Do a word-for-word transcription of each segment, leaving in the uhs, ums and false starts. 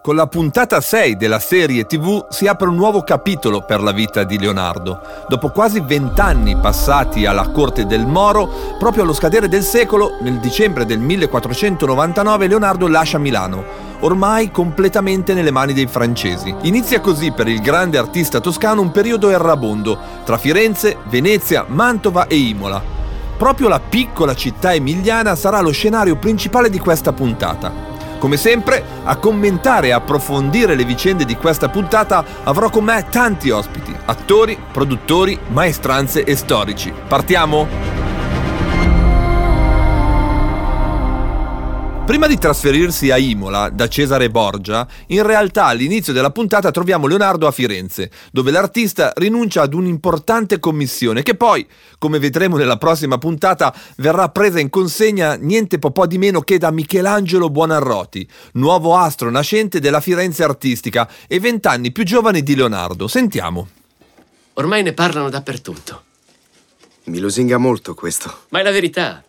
Con la puntata sei della serie tivù si apre un nuovo capitolo per la vita di Leonardo. Dopo quasi vent'anni passati alla corte del Moro, proprio allo scadere del secolo, nel dicembre del millequattrocentonovantanove, Leonardo lascia Milano, ormai completamente nelle mani dei francesi. Inizia così per il grande artista toscano un periodo errabondo, tra Firenze, Venezia, Mantova e Imola. Proprio la piccola città emiliana sarà lo scenario principale di questa puntata. Come sempre, a commentare e approfondire le vicende di questa puntata avrò con me tanti ospiti, attori, produttori, maestranze e storici. Partiamo? Prima di trasferirsi a Imola da Cesare Borgia, in realtà all'inizio della puntata troviamo Leonardo a Firenze, dove l'artista rinuncia ad un'importante commissione che poi, come vedremo nella prossima puntata, verrà presa in consegna niente po' di meno che da Michelangelo Buonarroti, nuovo astro nascente della Firenze artistica e vent'anni più giovane di Leonardo. Sentiamo. Ormai ne parlano dappertutto. Mi lusinga molto questo. Ma è la verità.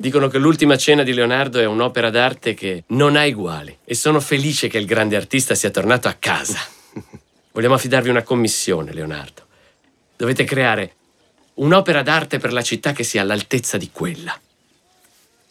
Dicono che l'ultima cena di Leonardo è un'opera d'arte che non ha uguali e sono felice che il grande artista sia tornato a casa. Vogliamo affidarvi una commissione, Leonardo. Dovete creare un'opera d'arte per la città che sia all'altezza di quella.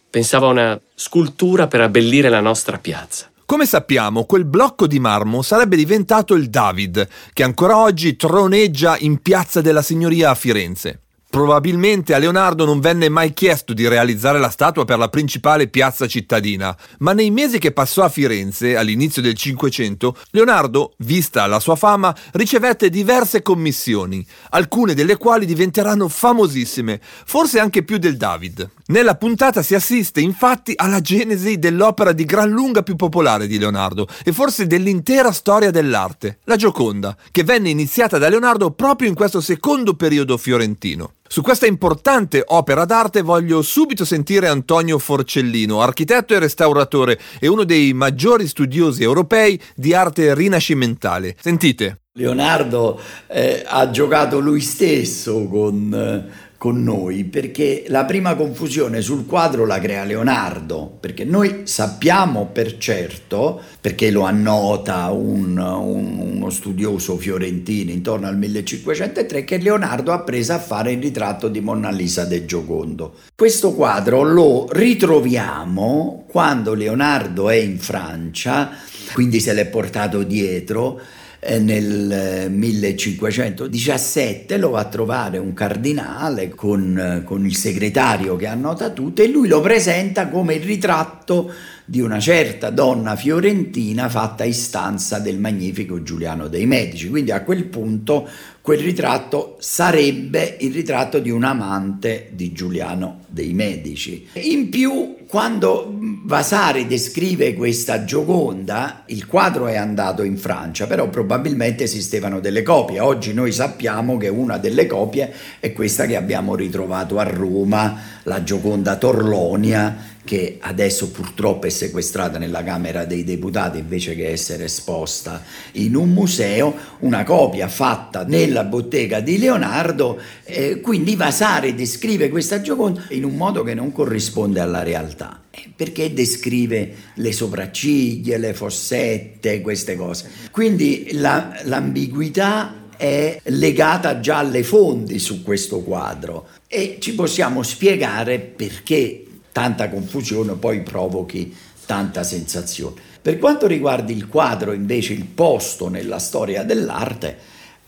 Pensavo a una scultura per abbellire la nostra piazza. Come sappiamo, quel blocco di marmo sarebbe diventato il David, che ancora oggi troneggia in Piazza della Signoria a Firenze. Probabilmente a Leonardo non venne mai chiesto di realizzare la statua per la principale piazza cittadina, ma nei mesi che passò a Firenze, all'inizio del Cinquecento, Leonardo, vista la sua fama, ricevette diverse commissioni, alcune delle quali diventeranno famosissime, forse anche più del David. Nella puntata si assiste infatti alla genesi dell'opera di gran lunga più popolare di Leonardo e forse dell'intera storia dell'arte, la Gioconda, che venne iniziata da Leonardo proprio in questo secondo periodo fiorentino. Su questa importante opera d'arte voglio subito sentire Antonio Forcellino, architetto e restauratore e uno dei maggiori studiosi europei di arte rinascimentale. Sentite. Leonardo eh, ha giocato lui stesso con, eh, con noi, perché la prima confusione sul quadro la crea Leonardo, perché noi sappiamo per certo, perché lo annota un, un, uno studioso fiorentino intorno al millecinquecentotre, che Leonardo ha preso a fare il ritratto di Monna Lisa del Giocondo. Questo quadro lo ritroviamo quando Leonardo è in Francia, quindi se l'è portato dietro. Nel millecinquecentodiciassette lo va a trovare un cardinale con, con il segretario che annota tutto, e lui lo presenta come il ritratto di una certa donna fiorentina fatta a istanza del magnifico Giuliano dei Medici. Quindi a quel punto quel ritratto sarebbe il ritratto di un amante di Giuliano dei Medici. In più, quando Vasari descrive questa Gioconda, il quadro è andato in Francia, però probabilmente esistevano delle copie. Oggi noi sappiamo che una delle copie è questa che abbiamo ritrovato a Roma, la Gioconda Torlonia, che adesso purtroppo è sequestrata nella Camera dei Deputati invece che essere esposta in un museo, una copia fatta nella bottega di Leonardo, eh, quindi Vasari descrive questa Gioconda in un modo che non corrisponde alla realtà, eh, perché descrive le sopracciglia, le fossette, queste cose. Quindi la, l'ambiguità è legata già alle fonti su questo quadro e ci possiamo spiegare perché tanta confusione poi provochi tanta sensazione. Per quanto riguarda il quadro, invece, il posto nella storia dell'arte,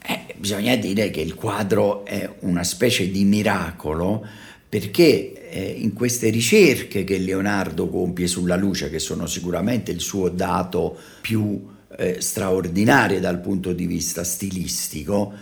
eh, bisogna dire che il quadro è una specie di miracolo, perché eh, in queste ricerche che Leonardo compie sulla luce, che sono sicuramente il suo dato più eh, straordinario dal punto di vista stilistico,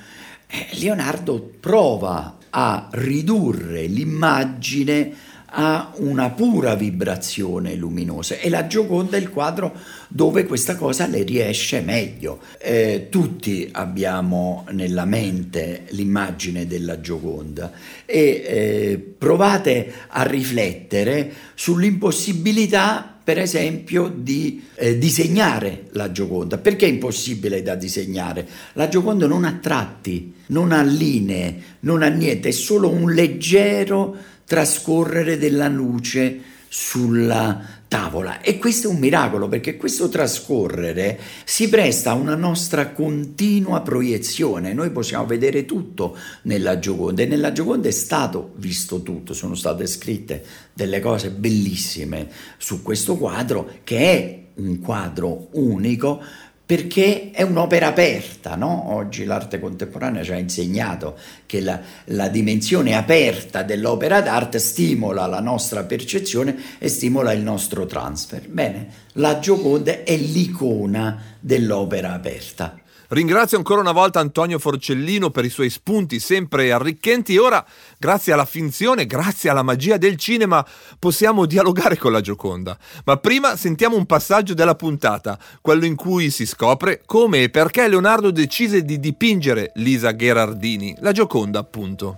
eh, Leonardo prova a ridurre l'immagine ha una pura vibrazione luminosa, e la Gioconda è il quadro dove questa cosa le riesce meglio. Eh, tutti abbiamo nella mente l'immagine della Gioconda e eh, provate a riflettere sull'impossibilità, per esempio, di eh, disegnare la Gioconda. Perché è impossibile da disegnare? La Gioconda non ha tratti, non ha linee, non ha niente, è solo un leggero trascorrere della luce sulla tavola, e questo è un miracolo, perché questo trascorrere si presta a una nostra continua proiezione. Noi possiamo vedere tutto nella Gioconda, e nella Gioconda è stato visto tutto, sono state scritte delle cose bellissime su questo quadro, che è un quadro unico perché è un'opera aperta, no? Oggi l'arte contemporanea ci ha insegnato che la, la dimensione aperta dell'opera d'arte stimola la nostra percezione e stimola il nostro transfer. Bene, la Gioconda è l'icona dell'opera aperta. Ringrazio ancora una volta Antonio Forcellino per i suoi spunti sempre arricchenti, e ora, grazie alla finzione, grazie alla magia del cinema, possiamo dialogare con la Gioconda. Ma prima sentiamo un passaggio della puntata, quello in cui si scopre come e perché Leonardo decise di dipingere Lisa Gherardini, la Gioconda appunto.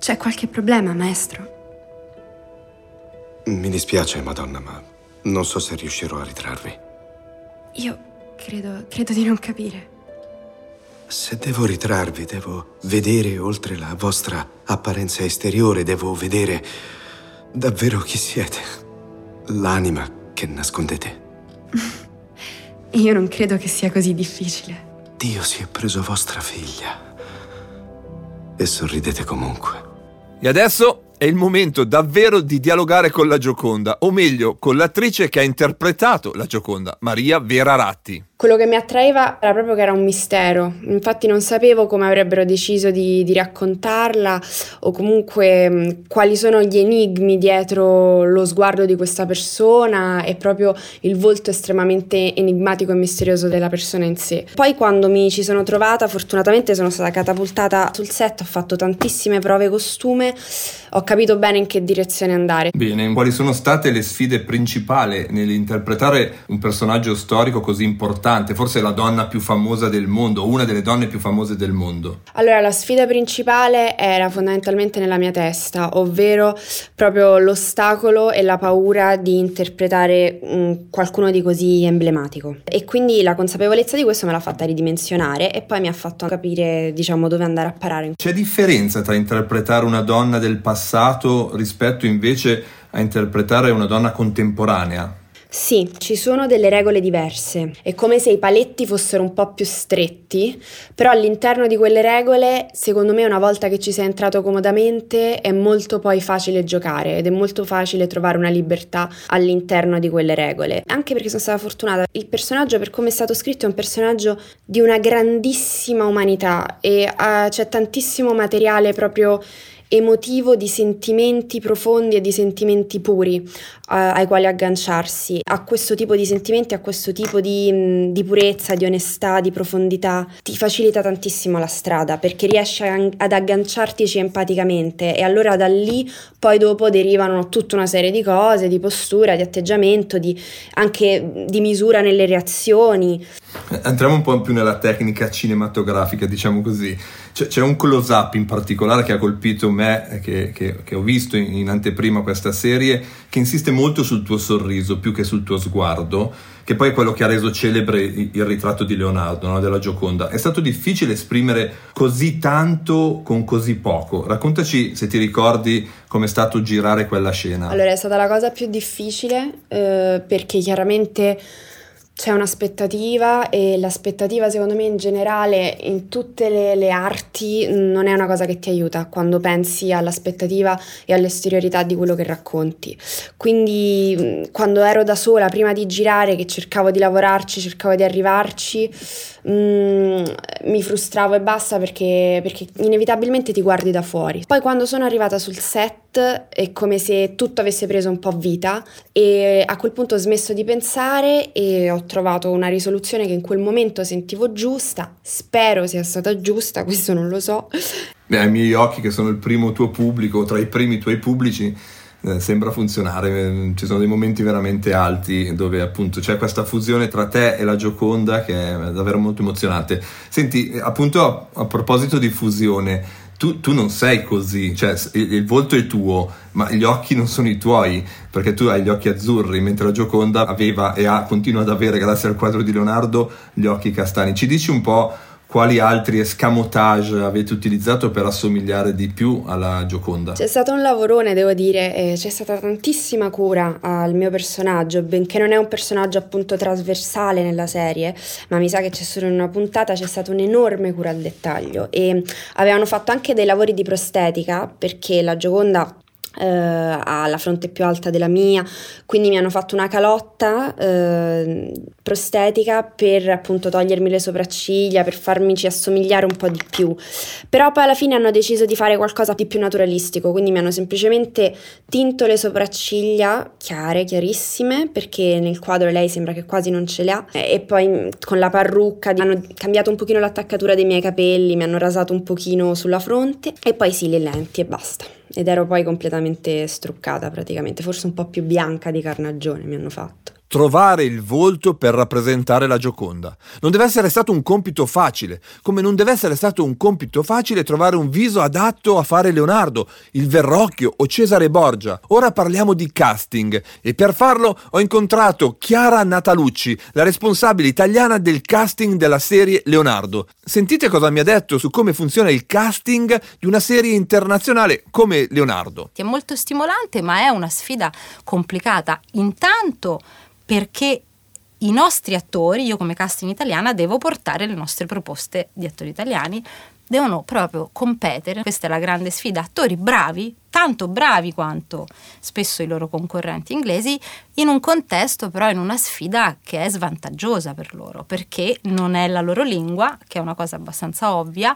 C'è qualche problema, maestro? Mi dispiace, Madonna, ma non so se riuscirò a ritrarvi. Io credo, credo di non capire. Se devo ritrarvi, devo vedere oltre la vostra apparenza esteriore, devo vedere davvero chi siete, l'anima che nascondete. Io non credo che sia così difficile. Dio si è preso vostra figlia e sorridete comunque. E adesso è il momento davvero di dialogare con la Gioconda, o meglio, con l'attrice che ha interpretato la Gioconda, Maria Vera Ratti. Quello che mi attraeva era proprio che era un mistero, infatti non sapevo come avrebbero deciso di, di raccontarla, o comunque quali sono gli enigmi dietro lo sguardo di questa persona e proprio il volto estremamente enigmatico e misterioso della persona in sé. Poi quando mi ci sono trovata, fortunatamente sono stata catapultata sul set, ho fatto tantissime prove costume, ho capito bene in che direzione andare. Bene, quali sono state le sfide principali nell'interpretare un personaggio storico così importante? Forse la donna più famosa del mondo, una delle donne più famose del mondo. Allora, la sfida principale era fondamentalmente nella mia testa, ovvero proprio l'ostacolo e la paura di interpretare um, qualcuno di così emblematico. E quindi la consapevolezza di questo me l'ha fatta ridimensionare, e poi mi ha fatto capire, diciamo, dove andare a parare. C'è differenza tra interpretare una donna del passato rispetto invece a interpretare una donna contemporanea? Sì, ci sono delle regole diverse, è come se i paletti fossero un po' più stretti, però all'interno di quelle regole, secondo me, una volta che ci sei entrato comodamente, è molto poi facile giocare ed è molto facile trovare una libertà all'interno di quelle regole. Anche perché sono stata fortunata, il personaggio per come è stato scritto è un personaggio di una grandissima umanità e uh, c'è tantissimo materiale proprio emotivo, di sentimenti profondi e di sentimenti puri uh, ai quali agganciarsi. A questo tipo di sentimenti, a questo tipo di, mh, di purezza, di onestà, di profondità, ti facilita tantissimo la strada, perché riesci a, ad agganciartici empaticamente, e allora da lì poi dopo derivano tutta una serie di cose, di postura, di atteggiamento, di, anche di misura nelle reazioni. Entriamo un po' più nella tecnica cinematografica, diciamo così. C'è, c'è un close-up in particolare che ha colpito me Che, che, che ho visto in, in anteprima questa serie, che insiste molto sul tuo sorriso più che sul tuo sguardo, che poi è quello che ha reso celebre il, il ritratto di Leonardo, no? Della Gioconda. È stato difficile esprimere così tanto con così poco. Raccontaci, se ti ricordi, com'è stato girare quella scena. Allora, è stata la cosa più difficile eh, perché chiaramente c'è un'aspettativa, e l'aspettativa, secondo me, in generale in tutte le, le arti non è una cosa che ti aiuta quando pensi all'aspettativa e all'esteriorità di quello che racconti. Quindi quando ero da sola, prima di girare, che cercavo di lavorarci, cercavo di arrivarci, mh, mi frustravo e basta, perché, perché inevitabilmente ti guardi da fuori. Poi quando sono arrivata sul set è come se tutto avesse preso un po' vita, e a quel punto ho smesso di pensare e ho trovato una risoluzione che in quel momento sentivo giusta. Spero sia stata giusta, questo non lo so. Beh, ai miei occhi, che sono il primo tuo pubblico, tra i primi tuoi pubblici, eh, sembra funzionare. Ci sono dei momenti veramente alti dove appunto c'è questa fusione tra te e la Gioconda che è davvero molto emozionante. Senti, appunto a, a proposito di fusione, Tu, tu non sei così, cioè il, il volto è tuo, ma gli occhi non sono i tuoi, perché tu hai gli occhi azzurri, mentre la Gioconda aveva e ha, continua ad avere, grazie al quadro di Leonardo, gli occhi castani. Ci dici un po' Quali altri escamotage avete utilizzato per assomigliare di più alla Gioconda? C'è stato un lavorone, devo dire, eh, c'è stata tantissima cura al mio personaggio, benché non è un personaggio appunto trasversale nella serie, ma mi sa che c'è solo in una puntata, c'è stata un'enorme cura al dettaglio. E avevano fatto anche dei lavori di prostetica, perché la Gioconda Uh, ha la fronte più alta della mia, quindi mi hanno fatto una calotta uh, prostetica per appunto togliermi le sopracciglia, per farmici assomigliare un po' di più, però poi alla fine hanno deciso di fare qualcosa di più naturalistico, quindi mi hanno semplicemente tinto le sopracciglia chiare, chiarissime, perché nel quadro lei sembra che quasi non ce le ha, e poi con la parrucca hanno cambiato un pochino l'attaccatura dei miei capelli, mi hanno rasato un pochino sulla fronte e poi sì, le lenti e basta. Ed ero poi completamente struccata praticamente, forse un po' più bianca di carnagione mi hanno fatto. Trovare il volto per rappresentare la Gioconda non deve essere stato un compito facile, come non deve essere stato un compito facile trovare un viso adatto a fare Leonardo, il Verrocchio o Cesare Borgia. Ora parliamo di casting e per farlo ho incontrato Chiara Natalucci, la responsabile italiana del casting della serie Leonardo. Sentite cosa mi ha detto su come funziona il casting di una serie internazionale come Leonardo. È molto stimolante, ma è una sfida complicata. Intanto perché i nostri attori, io come casting italiana, devo portare le nostre proposte di attori italiani, devono proprio competere. Questa è la grande sfida. Attori bravi, tanto bravi quanto spesso i loro concorrenti inglesi, in un contesto però, in una sfida che è svantaggiosa per loro, perché non è la loro lingua, che è una cosa abbastanza ovvia.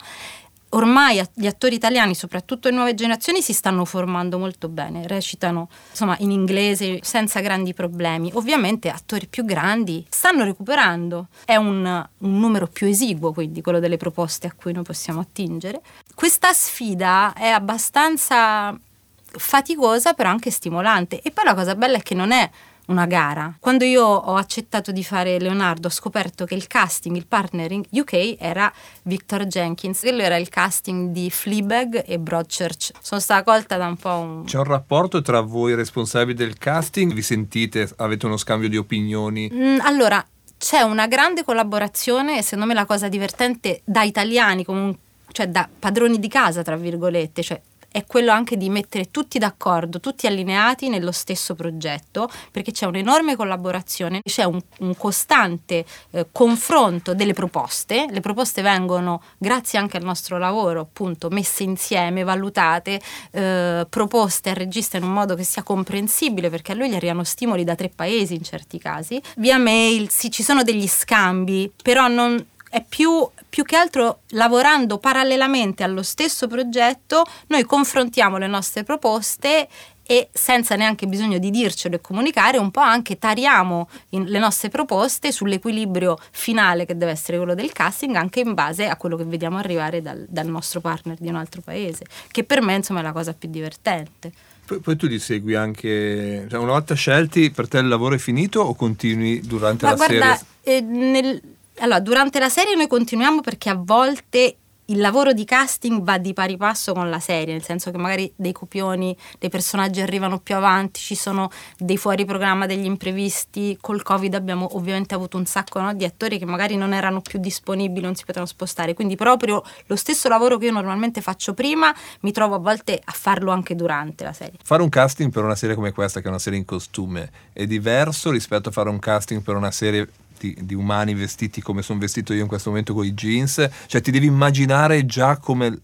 Ormai gli attori italiani, soprattutto le nuove generazioni, si stanno formando molto bene, recitano insomma in inglese senza grandi problemi. Ovviamente attori più grandi stanno recuperando, è un, un numero più esiguo quindi quello delle proposte a cui noi possiamo attingere. Questa sfida è abbastanza faticosa però anche stimolante, e poi la cosa bella è che non è una gara. Quando io ho accettato di fare Leonardo ho scoperto che il casting, il partner in U K era Victor Jenkins, quello era il casting di Fleabag e Broadchurch. Sono stata colta da un po' un... C'è un rapporto tra voi responsabili del casting? Vi sentite? Avete uno scambio di opinioni? Mm, allora, c'è una grande collaborazione e secondo me la cosa divertente da italiani, comunque, cioè da padroni di casa tra virgolette, cioè è quello anche di mettere tutti d'accordo, tutti allineati nello stesso progetto, perché c'è un'enorme collaborazione, c'è un, un costante eh, confronto delle proposte. Le proposte vengono, grazie anche al nostro lavoro, appunto, messe insieme, valutate, eh, proposte al regista in un modo che sia comprensibile, perché a lui gli arrivano stimoli da tre paesi in certi casi. Via mail, sì, ci sono degli scambi, però non... È più, più che altro lavorando parallelamente allo stesso progetto, noi confrontiamo le nostre proposte e senza neanche bisogno di dircelo e comunicare un po' anche tariamo in, le nostre proposte sull'equilibrio finale che deve essere quello del casting, anche in base a quello che vediamo arrivare dal, dal nostro partner di un altro paese, che per me insomma è la cosa più divertente. Poi, poi tu li segui anche, cioè, una volta scelti per te il lavoro è finito o continui durante Ma la guarda, serie? Eh, nel Allora, durante la serie noi continuiamo perché a volte il lavoro di casting va di pari passo con la serie, nel senso che magari dei copioni, dei personaggi arrivano più avanti, ci sono dei fuori programma, degli imprevisti. Col Covid abbiamo ovviamente avuto un sacco no, di attori che magari non erano più disponibili, non si potevano spostare, quindi proprio lo stesso lavoro che io normalmente faccio prima mi trovo a volte a farlo anche durante la serie. Fare un casting per una serie come questa, che è una serie in costume, è diverso rispetto a fare un casting per una serie Di, di umani vestiti come sono vestito io in questo momento con i jeans, cioè ti devi immaginare già come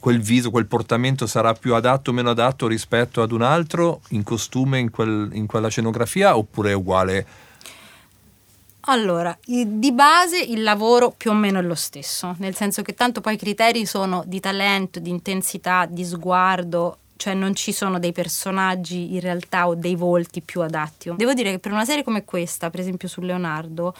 quel viso, quel portamento sarà più adatto o meno adatto rispetto ad un altro in costume, in, quel, in quella scenografia, oppure è uguale? Allora, di base il lavoro più o meno è lo stesso, nel senso che tanto poi i criteri sono di talento, di intensità, di sguardo, cioè non ci sono dei personaggi in realtà o dei volti più adatti. Devo dire che per una serie come questa, per esempio su Leonardo,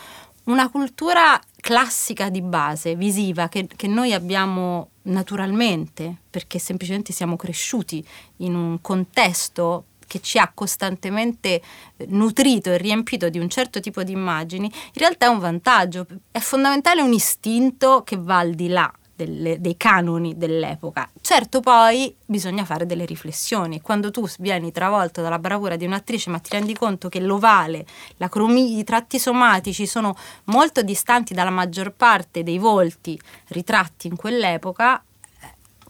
una cultura classica di base, visiva, che, che noi abbiamo naturalmente, perché semplicemente siamo cresciuti in un contesto che ci ha costantemente nutrito e riempito di un certo tipo di immagini, in realtà è un vantaggio. È fondamentale un istinto che va al di là delle, dei canoni dell'epoca. Certo, poi bisogna fare delle riflessioni. Quando tu vieni travolto dalla bravura di un'attrice, ma ti rendi conto che l'ovale, la cromiglia, i tratti somatici sono molto distanti dalla maggior parte dei volti ritratti in quell'epoca,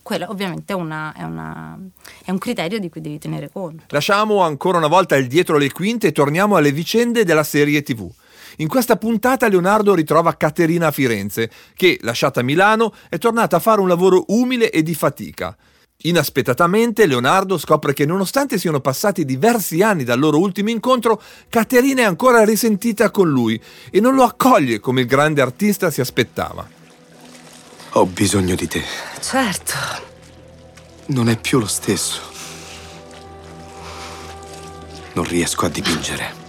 quello ovviamente è, una, è, una, è un criterio di cui devi tenere conto. Lasciamo ancora una volta il dietro le quinte e torniamo alle vicende della serie tivù. In questa puntata Leonardo ritrova Caterina a Firenze, che, lasciata a Milano, è tornata a fare un lavoro umile e di fatica. Inaspettatamente Leonardo scopre che, nonostante siano passati diversi anni dal loro ultimo incontro, Caterina è ancora risentita con lui e non lo accoglie come il grande artista si aspettava. Ho bisogno di te. Certo. Non è più lo stesso. Non riesco a dipingere.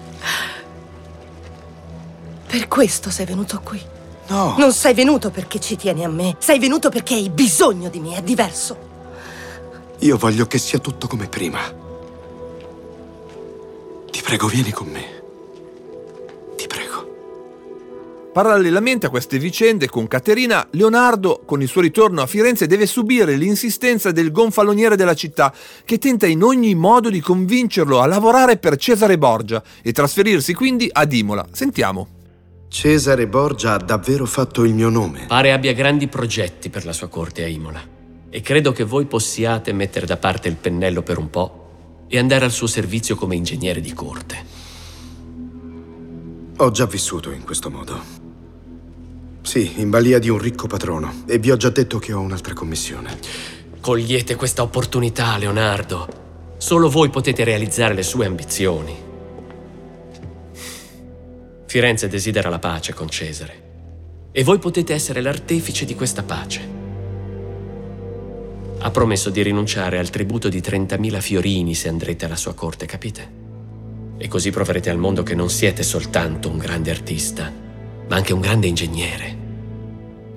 Per questo sei venuto qui? No. Non sei venuto perché ci tieni a me. Sei venuto perché hai bisogno di me. È diverso. Io voglio che sia tutto come prima. Ti prego, vieni con me. Ti prego. Parallelamente a queste vicende con Caterina, Leonardo, con il suo ritorno a Firenze, deve subire l'insistenza del gonfaloniere della città, che tenta in ogni modo di convincerlo a lavorare per Cesare Borgia e trasferirsi quindi ad Imola. Sentiamo. Cesare Borgia ha davvero fatto il mio nome. Pare abbia grandi progetti per la sua corte a Imola e credo che voi possiate mettere da parte il pennello per un po' e andare al suo servizio come ingegnere di corte. Ho già vissuto in questo modo. Sì, in balia di un ricco patrono, e vi ho già detto che ho un'altra commissione. Cogliete questa opportunità, Leonardo. Solo voi potete realizzare le sue ambizioni. Firenze desidera la pace con Cesare e voi potete essere l'artefice di questa pace. Ha promesso di rinunciare al tributo di trentamila fiorini se andrete alla sua corte, capite? E così proverete al mondo che non siete soltanto un grande artista, ma anche un grande ingegnere.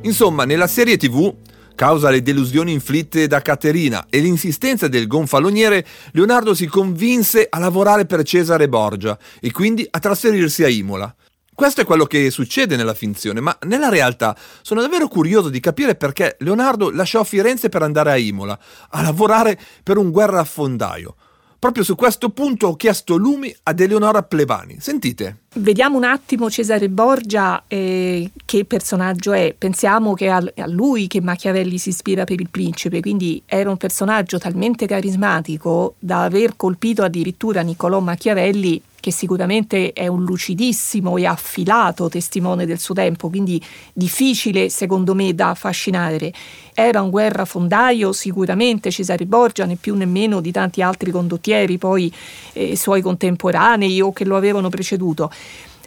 Insomma, nella serie tivù, causa le delusioni inflitte da Caterina e l'insistenza del gonfaloniere, Leonardo si convinse a lavorare per Cesare Borgia e quindi a trasferirsi a Imola. Questo è quello che succede nella finzione, ma nella realtà sono davvero curioso di capire perché Leonardo lasciò Firenze per andare a Imola, a lavorare per un guerrafondaio. Proprio su questo punto ho chiesto lumi ad Eleonora Plevani. Sentite. Vediamo un attimo Cesare Borgia, eh, che personaggio è. Pensiamo che a lui che Machiavelli si ispira per Il Principe, quindi era un personaggio talmente carismatico da aver colpito addirittura Niccolò Machiavelli, che sicuramente è un lucidissimo e affilato testimone del suo tempo, quindi difficile secondo me da affascinare. Era un guerrafondaio sicuramente Cesare Borgia, né più né meno di tanti altri condottieri poi eh, suoi contemporanei o che lo avevano preceduto.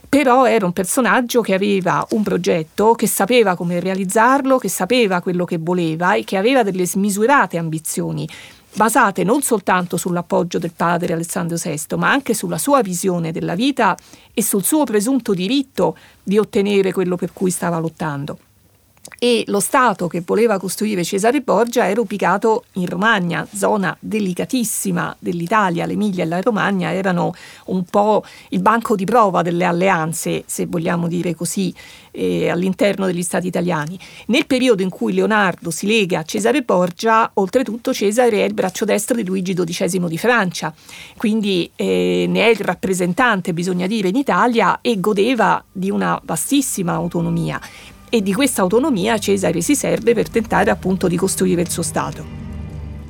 Però era un personaggio che aveva un progetto, che sapeva come realizzarlo, che sapeva quello che voleva e che aveva delle smisurate ambizioni, basate non soltanto sull'appoggio del padre Alessandro sesto, ma anche sulla sua visione della vita e sul suo presunto diritto di ottenere quello per cui stava lottando. E lo Stato che voleva costruire Cesare Borgia era ubicato in Romagna, zona delicatissima dell'Italia. L'Emilia e la Romagna erano un po' il banco di prova delle alleanze, se vogliamo dire così, eh, all'interno degli Stati italiani. Nel periodo in cui Leonardo si lega a Cesare Borgia, oltretutto Cesare è il braccio destro di Luigi dodicesimo di Francia, quindi eh, ne è il rappresentante, bisogna dire, in Italia, e godeva di una vastissima autonomia. E di questa autonomia Cesare si serve per tentare appunto di costruire il suo Stato.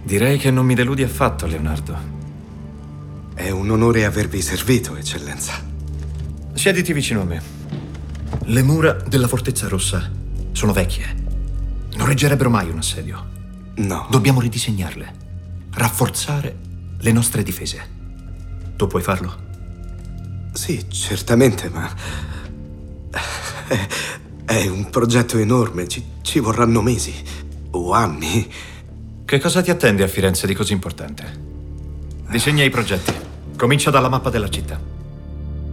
Direi che non mi deludi affatto, Leonardo. È un onore avervi servito, Eccellenza. Siediti vicino a me. Le mura della Fortezza Rossa sono vecchie. Non reggerebbero mai un assedio. No. Dobbiamo ridisegnarle, rafforzare le nostre difese. Tu puoi farlo? Sì, certamente, ma... È un progetto enorme, ci, ci vorranno mesi o anni. Che cosa ti attende a Firenze di così importante? Disegna i progetti. Comincia dalla mappa della città.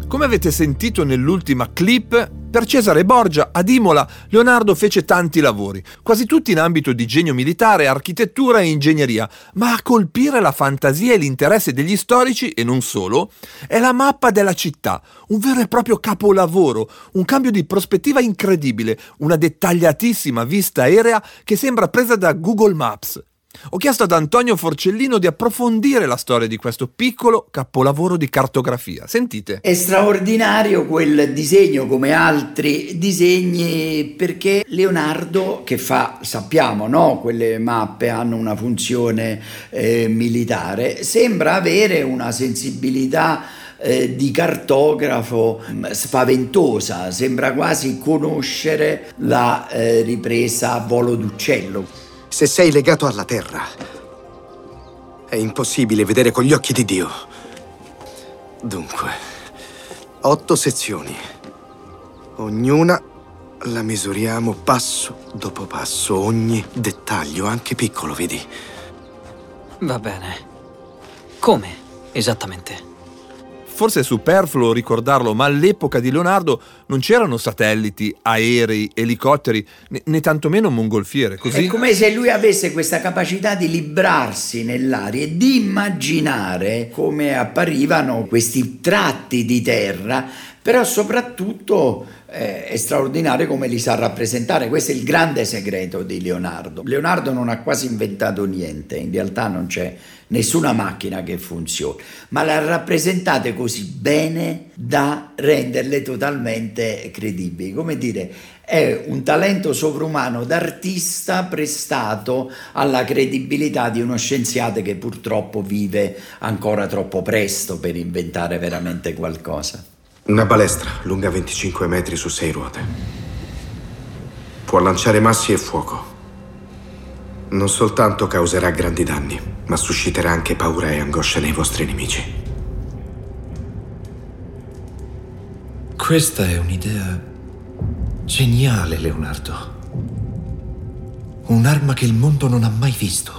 Come avete sentito nell'ultima clip, Per Cesare Borgia, ad Imola, Leonardo fece tanti lavori, quasi tutti in ambito di genio militare, architettura e ingegneria, ma a colpire la fantasia e l'interesse degli storici, e non solo, è la mappa della città, un vero e proprio capolavoro, un cambio di prospettiva incredibile, una dettagliatissima vista aerea che sembra presa da Google Maps. Ho chiesto ad Antonio Forcellino di approfondire la storia di questo piccolo capolavoro di cartografia. Sentite. È straordinario quel disegno, come altri disegni, perché Leonardo, che fa, sappiamo, no? Quelle mappe hanno una funzione eh, militare, sembra avere una sensibilità Eh, di cartografo mh, spaventosa, sembra quasi conoscere la eh, ripresa a volo d'uccello. Se sei legato alla terra, è impossibile vedere con gli occhi di Dio. Dunque, otto sezioni. Ognuna la misuriamo passo dopo passo, ogni dettaglio, anche piccolo, vedi? Va bene. Come esattamente? Forse è superfluo ricordarlo, ma all'epoca di Leonardo non c'erano satelliti, aerei, elicotteri, né, né tantomeno mongolfiere. Così... È come se lui avesse questa capacità di librarsi nell'aria e di immaginare come apparivano questi tratti di terra, però soprattutto eh, è straordinario come li sa rappresentare. Questo è il grande segreto di Leonardo. Leonardo non ha quasi inventato niente, in realtà non c'è nessuna macchina che funzioni, ma la rappresentate così bene da renderle totalmente credibili. Come dire, è un talento sovrumano d'artista prestato alla credibilità di uno scienziato che purtroppo vive ancora troppo presto per inventare veramente qualcosa. Una balestra lunga venticinque metri su sei ruote. Può lanciare massi e fuoco. Non soltanto causerà grandi danni, ma susciterà anche paura e angoscia nei vostri nemici. Questa è un'idea geniale, Leonardo. Un'arma che il mondo non ha mai visto.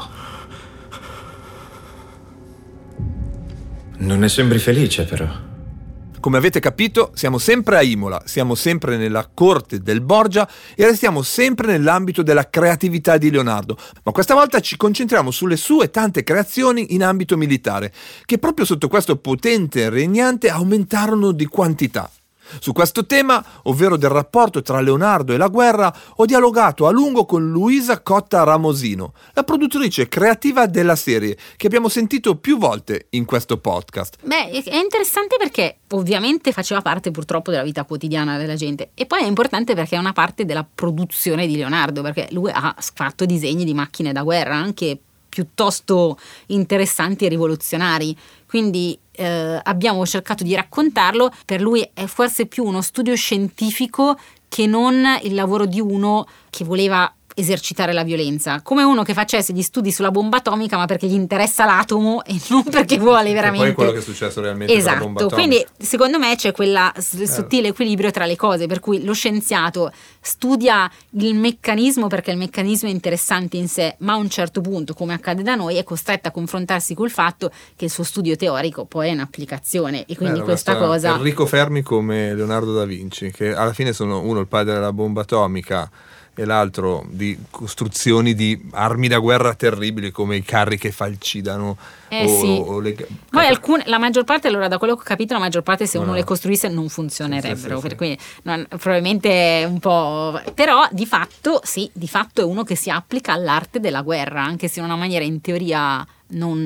Non ne sembri felice, però. Come avete capito, siamo sempre a Imola, siamo sempre nella corte del Borgia e restiamo sempre nell'ambito della creatività di Leonardo, ma questa volta ci concentriamo sulle sue tante creazioni in ambito militare, che proprio sotto questo potente regnante aumentarono di quantità. Su questo tema, ovvero del rapporto tra Leonardo e la guerra, ho dialogato a lungo con Luisa Cotta Ramosino, la produttrice creativa della serie, che abbiamo sentito più volte in questo podcast. Beh, è interessante perché ovviamente faceva parte purtroppo della vita quotidiana della gente, e poi è importante perché è una parte della produzione di Leonardo, perché lui ha fatto disegni di macchine da guerra anche piuttosto interessanti e rivoluzionari, quindi eh, abbiamo cercato di raccontarlo. Per lui è forse più uno studio scientifico che non il lavoro di uno che voleva esercitare la violenza, come uno che facesse gli studi sulla bomba atomica ma perché gli interessa l'atomo e non perché vuole veramente. E poi è quello che è successo realmente, esatto, con la bomba atomica. Quindi secondo me c'è quella s- sottile equilibrio tra le cose, per cui lo scienziato studia il meccanismo perché il meccanismo è interessante in sé, ma a un certo punto, come accade da noi, è costretto a confrontarsi col fatto che il suo studio teorico poi è un'applicazione, e quindi eh, questa cosa... Enrico Fermi come Leonardo da Vinci, che alla fine sono uno il padre della bomba atomica e l'altro di costruzioni di armi da guerra terribili come i carri che falcidano. Eh o, sì. o le... Poi alcune, la maggior parte, allora da quello che ho capito, la maggior parte se uno no. le costruisse non funzionerebbero, sì, sì, per sì. Quindi non, probabilmente un po'... Però di fatto, sì, di fatto è uno che si applica all'arte della guerra, anche se in una maniera in teoria... non,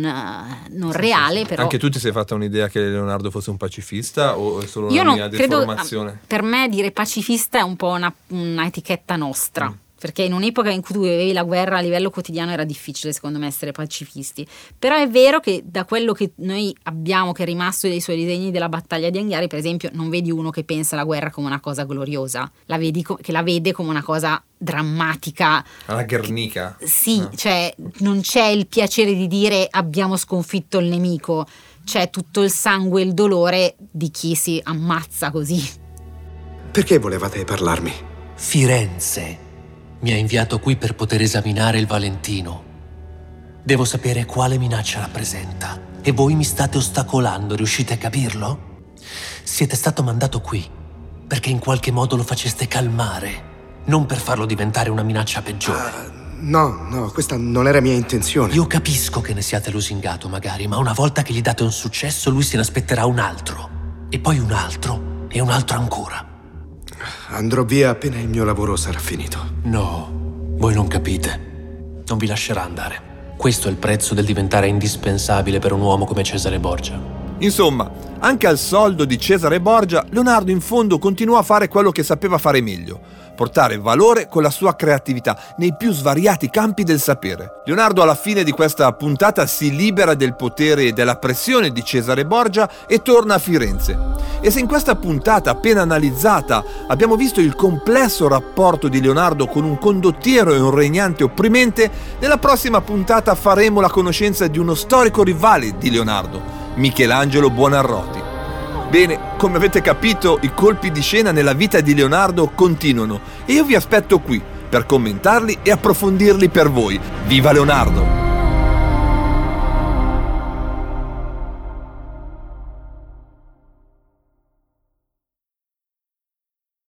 non sì, reale sì, sì. Però anche tu ti sei fatta un'idea che Leonardo fosse un pacifista o è solo una mia deformazione? Credo, per me dire pacifista è un po' una, una etichetta nostra, mm. perché in un'epoca in cui tu vivevi la guerra a livello quotidiano era difficile secondo me essere pacifisti, però è vero che da quello che noi abbiamo, che è rimasto dei suoi disegni della battaglia di Anghiari per esempio, non vedi uno che pensa la guerra come una cosa gloriosa, la vedi co- che la vede come una cosa drammatica. Alla Guernica. Sì, no. Cioè non c'è il piacere di dire abbiamo sconfitto il nemico, c'è tutto il sangue e il dolore di chi si ammazza così. Perché volevate parlarmi? Firenze mi ha inviato qui per poter esaminare il Valentino. Devo sapere quale minaccia rappresenta. E voi mi state ostacolando, riuscite a capirlo? Siete stato mandato qui perché in qualche modo lo faceste calmare, non per farlo diventare una minaccia peggiore. Uh, no, no, questa non era mia intenzione. Io capisco che ne siate lusingato, magari, ma una volta che gli date un successo, lui se ne aspetterà un altro, e poi un altro, e un altro ancora. Andrò via appena il mio lavoro sarà finito. No, voi non capite. Non vi lascerà andare. Questo è il prezzo del diventare indispensabile per un uomo come Cesare Borgia. Insomma, anche al soldo di Cesare Borgia, Leonardo in fondo continuò a fare quello che sapeva fare meglio: portare valore con la sua creatività nei più svariati campi del sapere. Leonardo alla fine di questa puntata si libera del potere e della pressione di Cesare Borgia e torna a Firenze. E se in questa puntata appena analizzata abbiamo visto il complesso rapporto di Leonardo con un condottiero e un regnante opprimente, nella prossima puntata faremo la conoscenza di uno storico rivale di Leonardo, Michelangelo Buonarroti. Bene, come avete capito, i colpi di scena nella vita di Leonardo continuano e io vi aspetto qui per commentarli e approfondirli per voi. Viva Leonardo!